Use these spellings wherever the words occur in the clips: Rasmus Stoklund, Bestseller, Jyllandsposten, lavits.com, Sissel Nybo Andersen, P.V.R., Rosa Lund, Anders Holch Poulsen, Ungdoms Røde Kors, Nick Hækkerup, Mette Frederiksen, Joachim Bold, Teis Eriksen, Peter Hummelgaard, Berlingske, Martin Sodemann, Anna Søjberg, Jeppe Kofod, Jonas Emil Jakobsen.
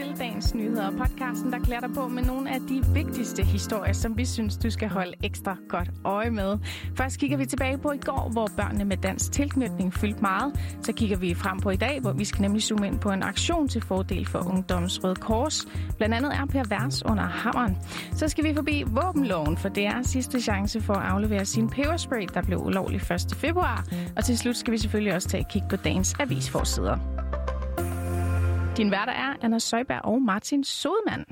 til dagens nyheder og podcasten, der klæder dig på med nogle af de vigtigste historier, som vi synes, du skal holde ekstra godt øje med. Først kigger vi tilbage på i går, hvor børnene med dansk tilknytning fyldte meget. Så kigger vi frem på i dag, hvor vi skal nemlig zoome ind på en aktion til fordel for Ungdoms Røde Kors. Blandt andet er P.V.R. under hammeren. Så skal vi forbi våbenloven, for det er sidste chance for at aflevere sin peberspray, der blev ulovlig 1. februar. Og til slut skal vi selvfølgelig også tage et kig på dagens avisforsider. Din værter er Anna Søjberg og Martin Sodemann.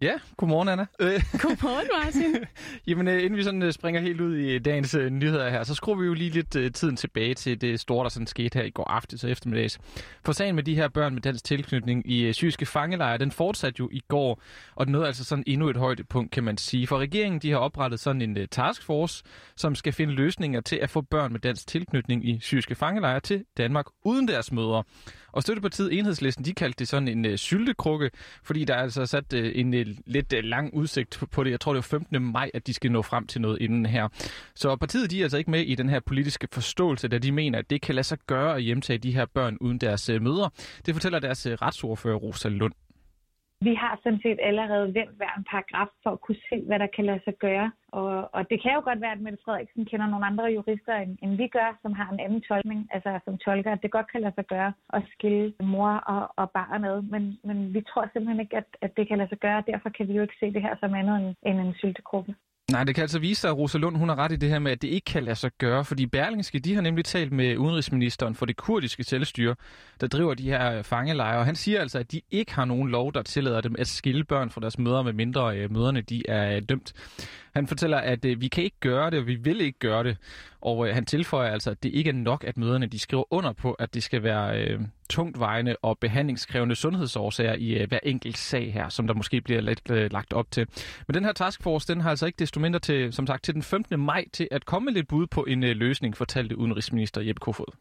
Ja, godmorgen Anna. Godmorgen Martin. Jamen inden vi sådan springer helt ud i dagens nyheder her, så skruer vi jo lige lidt tiden tilbage til det store, der sådan skete her i går aftes og eftermiddags. For sagen med de her børn med dansk tilknytning i syriske fangelejre, den fortsatte jo i går, og den nåede altså sådan endnu et højdepunkt, kan man sige. For regeringen, de har oprettet sådan en taskforce, som skal finde løsninger til at få børn med dansk tilknytning i syriske fangelejre til Danmark uden deres mødre. Og støttepartiet Enhedslisten, de kaldte det sådan en syltekrukke, fordi der er altså sat en lidt lang udsigt på det. Jeg tror, det er 15. maj, at de skal nå frem til noget inden her. Så partiet, de er altså ikke med i den her politiske forståelse, da de mener, at det kan lade sig gøre at hjemtage de her børn uden deres mødre. Det fortæller deres retsordfører Rosa Lund. Vi har sådan set allerede vendt hver en paragraf for at kunne se, hvad der kan lade sig gøre. Og det kan jo godt være, at Mette Frederiksen kender nogle andre jurister, end vi gør, som har en anden tolkning, altså som tolker, at det godt kan lade sig gøre at skille mor og barn ad. Men vi tror simpelthen ikke, at det kan lade sig gøre, og derfor kan vi jo ikke se det her som andet end en syltekrukke. Nej, det kan altså vise sig, at Rosa Lund hun har ret i det her med, at det ikke kan lade sig gøre, fordi Berlingske, de har nemlig talt med udenrigsministeren for det kurdiske selvstyre, der driver de her fangelejre, og han siger altså, at de ikke har nogen lov, der tillader dem at skille børn fra deres mødre, med mindre mødrene de er dømt. Han fortæller, at vi kan ikke gøre det, og vi vil ikke gøre det, og han tilføjer altså, at det ikke er nok, at mødrene de skriver under på, at det skal være tungtvejende og behandlingskrævende sundhedsårsager i hver enkelt sag her, som der måske bliver lidt lagt op til. Men den her taskforce, den har altså ikke desto mindre til, som sagt, til den 15. maj til at komme lidt bud på en løsning, fortalte udenrigsminister Jeppe Kofod.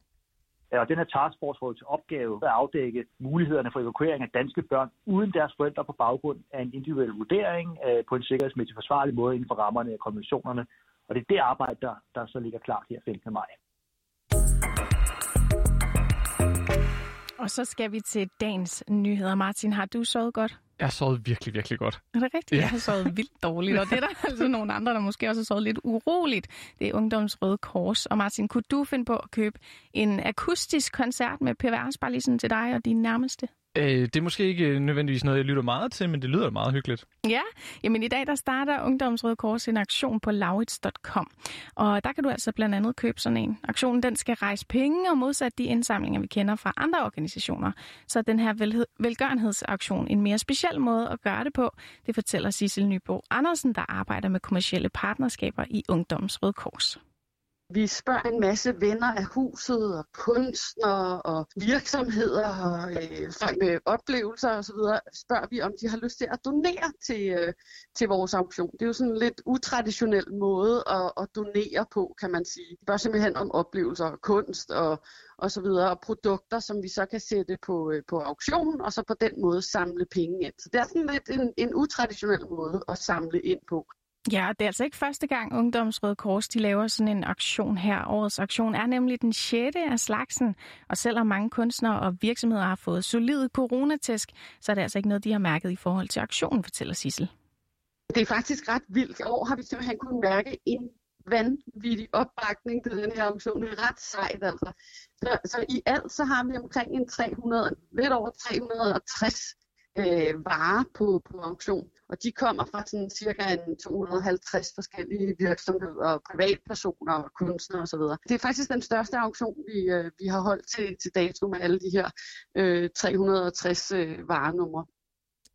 Og den her taskforce har til opgave at afdække mulighederne for evakuering af danske børn uden deres forældre på baggrund af en individuel vurdering på en sikkerhedsmæssig forsvarlig måde inden for rammerne af konventionerne. Og det er det arbejde, der så ligger klart her 15. maj. Og så skal vi til dagens nyheder. Martin, har du sovet godt? Jeg har sovet virkelig, virkelig godt. Er det rigtigt? Ja. Jeg har sovet vildt dårligt, og det er der altså nogle andre, der måske også har sovet lidt uroligt. Det er Ungdoms Røde Kors. Og Martin, kunne du finde på at købe en akustisk koncert med P.V.R. bare lige sådan til dig og dine nærmeste? Det er måske ikke nødvendigvis noget, jeg lytter meget til, men det lyder meget hyggeligt. Ja, jamen i dag der starter Ungdoms Røde Kors en aktion på lavits.com. Og der kan du altså blandt andet købe sådan en. Aktionen den skal rejse penge og modsat de indsamlinger, vi kender fra andre organisationer. Så den her velgørenhedsaktion en mere speciel måde at gøre det på, det fortæller Sissel Nybo Andersen, der arbejder med kommercielle partnerskaber i Ungdoms Røde Kors. Vi spørger en masse venner af huset og kunstnere og virksomheder og folk med oplevelser osv. Spørger vi, om de har lyst til at donere til vores auktion. Det er jo sådan en lidt utraditionel måde at donere på, kan man sige. Det er simpelthen om oplevelser og kunst og så videre, og produkter, som vi så kan sætte på auktionen, og så på den måde samle penge ind. Så det er sådan lidt en utraditionel måde at samle ind på. Ja, det er altså ikke første gang Ungdoms Røde Kors de laver sådan en aktion her. Årets aktion er nemlig den 6. af slagsen, og selvom mange kunstnere og virksomheder har fået solid coronatæsk, så er det altså ikke noget, de har mærket i forhold til aktionen, fortæller Sissel. Det er faktisk ret vildt. I år har vi simpelthen kunnet mærke en vanvittig opbakning til den her aktion. Det er ret sejt altså. Så i alt så har vi omkring lidt over 360 varer på auktion. Og de kommer fra sådan cirka 250 forskellige virksomheder, privatpersoner og kunstnere osv. Det er faktisk den største auktion, vi har holdt til dato med alle de her 360 varenumre.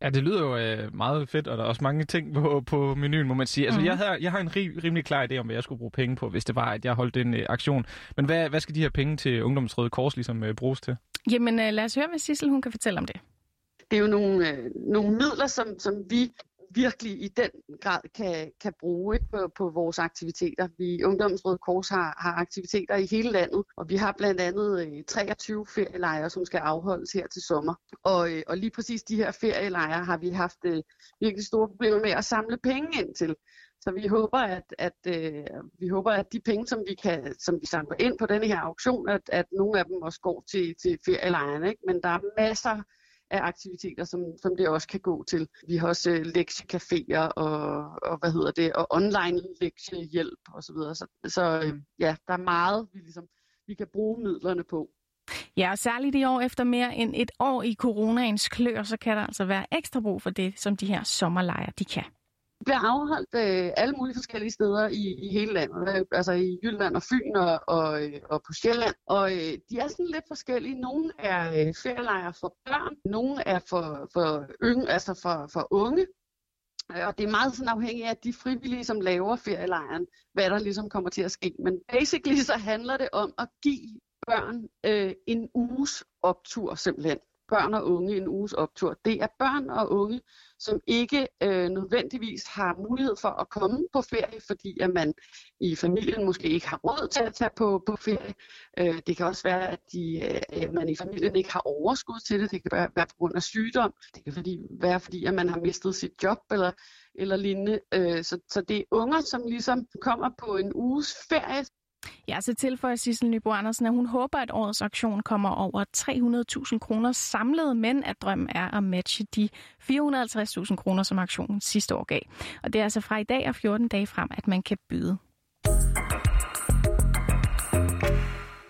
Ja, det lyder jo meget fedt, og der er også mange ting på menuen, må man sige. Altså, jeg har en rimelig klar idé om, hvad jeg skulle bruge penge på, hvis det var, at jeg holdt en aktion. Men hvad skal de her penge til Ungdoms Røde Kors ligesom bruges til? Jamen, lad os høre, hvad Sissel hun kan fortælle om det. Det er jo nogle midler, som vi virkelig i den grad kan bruge på vores aktiviteter. Vi Ungdoms Røde Kors har aktiviteter i hele landet, og vi har blandt andet 23 ferielejre, som skal afholdes her til sommer. Og lige præcis de her ferielejre har vi haft virkelig store problemer med at samle penge ind til. Så vi håber, at de penge, som vi samler ind på denne her auktion, at nogle af dem også går til ferielejrene. Ikke? Men der er masser af aktiviteter, som det også kan gå til. Vi har også lektiecaféer og og online lektiehjælp osv. Så der er meget, vi kan bruge midlerne på. Ja, og særligt i år efter mere end et år i coronaens klør, så kan der altså være ekstra brug for det, som de her sommerlejre, de kan. Det bliver afholdt alle mulige forskellige steder i hele landet, altså i Jylland og Fyn og på Sjælland. Og de er sådan lidt forskellige. Nogle er ferielejre for børn, nogle er for unge. Og det er meget sådan afhængigt af de frivillige, som laver ferielejren, hvad der ligesom kommer til at ske. Men basically så handler det om at give børn en uges optur simpelthen. Børn og unge en uges optur. Det er børn og unge, som ikke nødvendigvis har mulighed for at komme på ferie, fordi at man i familien måske ikke har råd til at tage på ferie. Det kan også være, at man i familien ikke har overskud til det. Det kan være på grund af sygdom. Det kan være fordi, at man har mistet sit job eller lignende. Så det er unger, som ligesom kommer på en uges ferie. Ja, så tilføjer Sissel Nybo Andersen, at hun håber, at årets auktion kommer over 300.000 kroner samlet, men at drømmen er at matche de 450.000 kroner, som auktionen sidste år gav. Og det er altså fra i dag og 14 dage frem, at man kan byde.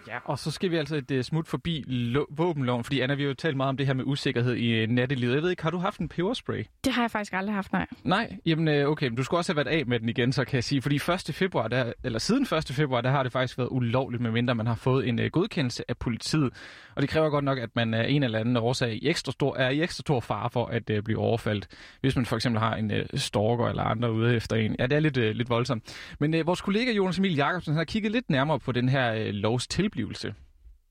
Ja, og så skal vi altså et smut forbi våbenloven, fordi Anna, vi har jo talt meget om det her med usikkerhed i nattelivet. Jeg ved ikke, har du haft en peberspray? Det har jeg faktisk aldrig haft, nej. Nej? Jamen okay, men du skulle også have været af med den igen, så kan jeg sige. Fordi 1. februar, siden 1. februar, der har det faktisk været ulovligt, medmindre man har fået en godkendelse af politiet. Og det kræver godt nok, at man af en eller anden årsag er i ekstra stor fare for at blive overfaldt. Hvis man for eksempel har en stalker eller andre ude efter en. Ja, det er lidt voldsomt. Men vores kollega Jonas Emil Jakobsen har kigget lidt nærmere på den her lovs tilblivelse.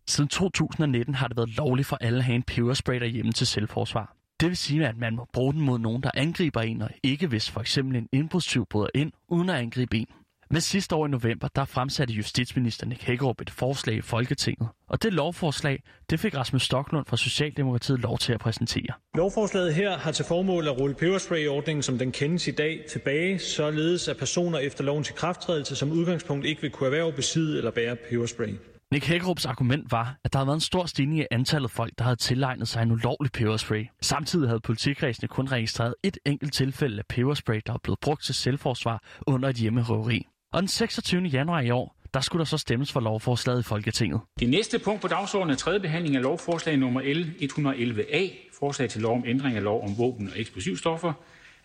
Siden 2019 har det været lovligt for alle at have en peberspray derhjemme til selvforsvar. Det vil sige, at man må bruge den mod nogen, der angriber en, og ikke hvis for eksempel en indbrudstyv bryder ind, uden at angribe en. Men sidste år i november, der fremsatte justitsminister Nick Hækkerup et forslag i Folketinget. Og det lovforslag, det fik Rasmus Stoklund fra Socialdemokratiet lov til at præsentere. Lovforslaget her har til formål at rulle peberspray-ordningen, som den kendes i dag, tilbage, således at personer efter lovens ikrafttrædelse som udgangspunkt ikke vil kunne erhverve, besidde eller bære peberspray. Nick Hækkerups argument var, at der havde været en stor stigning i antallet af folk, der havde tilegnet sig en ulovlig peberspray. Samtidig havde politikredsene kun registreret et enkelt tilfælde af peberspray, der var blevet brugt til selvforsvar under et hjemmerøveri. Og den 26. januar i år, der skulle der så stemmes for lovforslaget i Folketinget. Det næste punkt på dagsordenen er tredje behandling af lovforslag nummer L111A, forslag til lov om ændring af lov om våben og eksplosivstoffer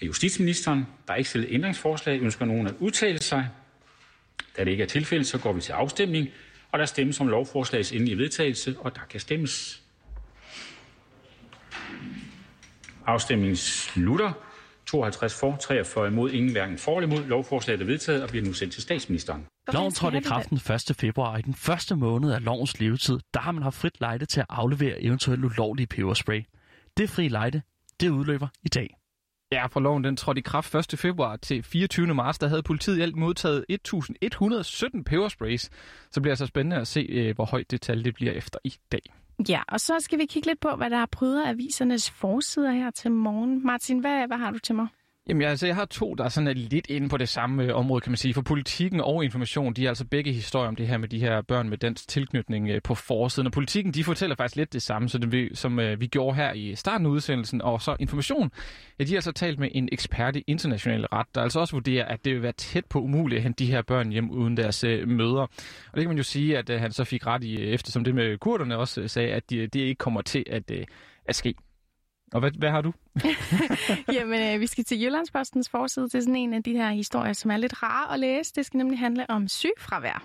af justitsministeren. Der er ikke stillet ændringsforslag, ønsker nogen at udtale sig. Da det ikke er tilfældet, så går vi til afstemning. Og der stemmes om lovforslagets endelige vedtagelse, og der kan stemmes. Afstemningen slutter. 52 for, 43 imod, ingen hverken for eller imod. Lovforslaget er vedtaget og bliver nu sendt til statsministeren. Loven trådte i kraft den 1. februar. I den første måned af lovens levetid, der har man haft frit lejde til at aflevere eventuelt ulovlige peberspray. Det frie lejde, det udløber i dag. Ja, for loven den trådte i kraft 1. februar til 24. marts, der havde politiet i alt modtaget 1.117 pebersprays. Så bliver det så spændende at se, hvor højt det tal det bliver efter i dag. Ja, og så skal vi kigge lidt på, hvad der pryder avisernes forsider her til morgen. Martin, hvad har du til mig? Jamen altså, jeg har to, der sådan er lidt inde på det samme område, kan man sige. For Politikken og Information, de er altså begge historier om det her med de her børn med dansk tilknytning på forsiden. Og Politikken, de fortæller faktisk lidt det samme, som vi gjorde her i starten af udsendelsen. Og så Information, ja, de har altså talt med en ekspert i international ret, der altså også vurderer, at det vil være tæt på umuligt at hente de her børn hjem uden deres mødre. Og det kan man jo sige, at han så fik ret i, eftersom det med kurderne også sagde, at det ikke kommer til at ske. Og hvad har du? Jamen, vi skal til Jyllandspostens forside til sådan en af de her historier, som er lidt rare at læse. Det skal nemlig handle om sygefravær.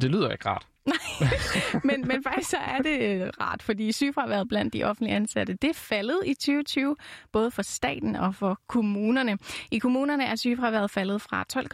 Det lyder ikke rart. Nej, men faktisk så er det rart, fordi sygefraværet blandt de offentlige ansatte, det er faldet i 2020, både for staten og for kommunerne. I kommunerne er sygefraværet faldet fra 12,1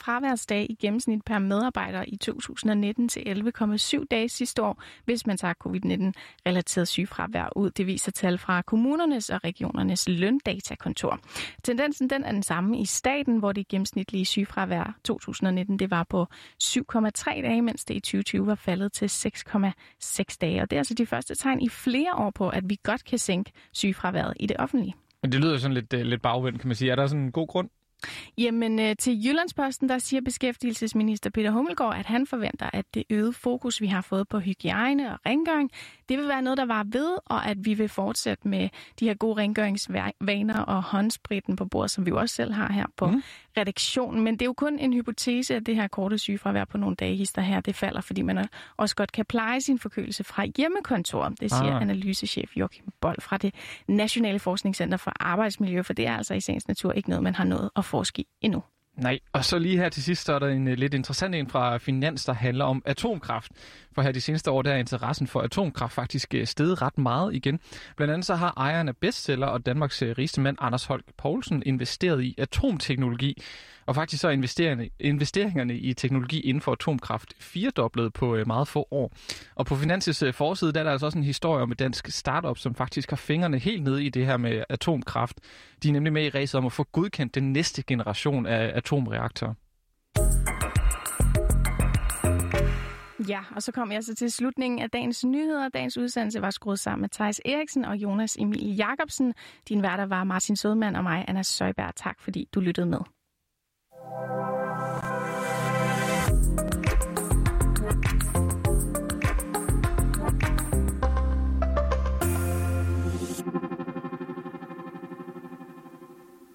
fraværsdage i gennemsnit per medarbejder i 2019 til 11,7 dage sidste år, hvis man tager covid-19-relateret sygefravær ud. Det viser tal fra kommunernes og regionernes løndatakontor. Tendensen den er den samme i staten, hvor det gennemsnitlige sygefravær 2019 det var på 7,3 dage, mens det i 2020 var faldet til 6,6 dage. Og det er altså de første tegn i flere år på, at vi godt kan sænke sygefraværet i det offentlige. Men det lyder sådan lidt bagvendt, kan man sige. Er der sådan en god grund? Jamen, til Jyllandsposten, der siger beskæftigelsesminister Peter Hummelgaard, at han forventer, at det øgede fokus, vi har fået på hygiejne og rengøring, det vil være noget, der var ved, og at vi vil fortsætte med de her gode rengøringsvaner og håndspritten på bordet, som vi jo også selv har her på redaktionen. Men det er jo kun en hypotese, at det her korte sygefravær på nogle dage hister her, det falder, fordi man også godt kan pleje sin forkølelse fra hjemmekontoret. Det siger analysechef Joachim Bold fra det Nationale Forskningscenter for Arbejdsmiljø, for det er altså i sagens natur ikke noget, man har nået at forske i endnu. Nej, og så lige her til sidst, er der en lidt interessant en fra Finans, der handler om atomkraft. For her de seneste år, der er interessen for atomkraft faktisk steget ret meget igen. Blandt andet så har ejeren af Bestseller og Danmarks rigeste mand, Anders Holch Poulsen, investeret i atomteknologi. Og faktisk så er investeringerne i teknologi inden for atomkraft firedoblet på meget få år. Og på Finanses forside, der er der altså også en historie om et dansk startup, som faktisk har fingrene helt nede i det her med atomkraft. De er nemlig med i ræset om at få godkendt den næste generation af atomreaktorer. Ja, og så kom jeg så til slutningen af dagens nyheder. Dagens udsendelse var skruet sammen med Teis Eriksen og Jonas Emil Jakobsen. Din værter var Martin Sodemann og mig, Anna Søjberg. Tak fordi du lyttede med.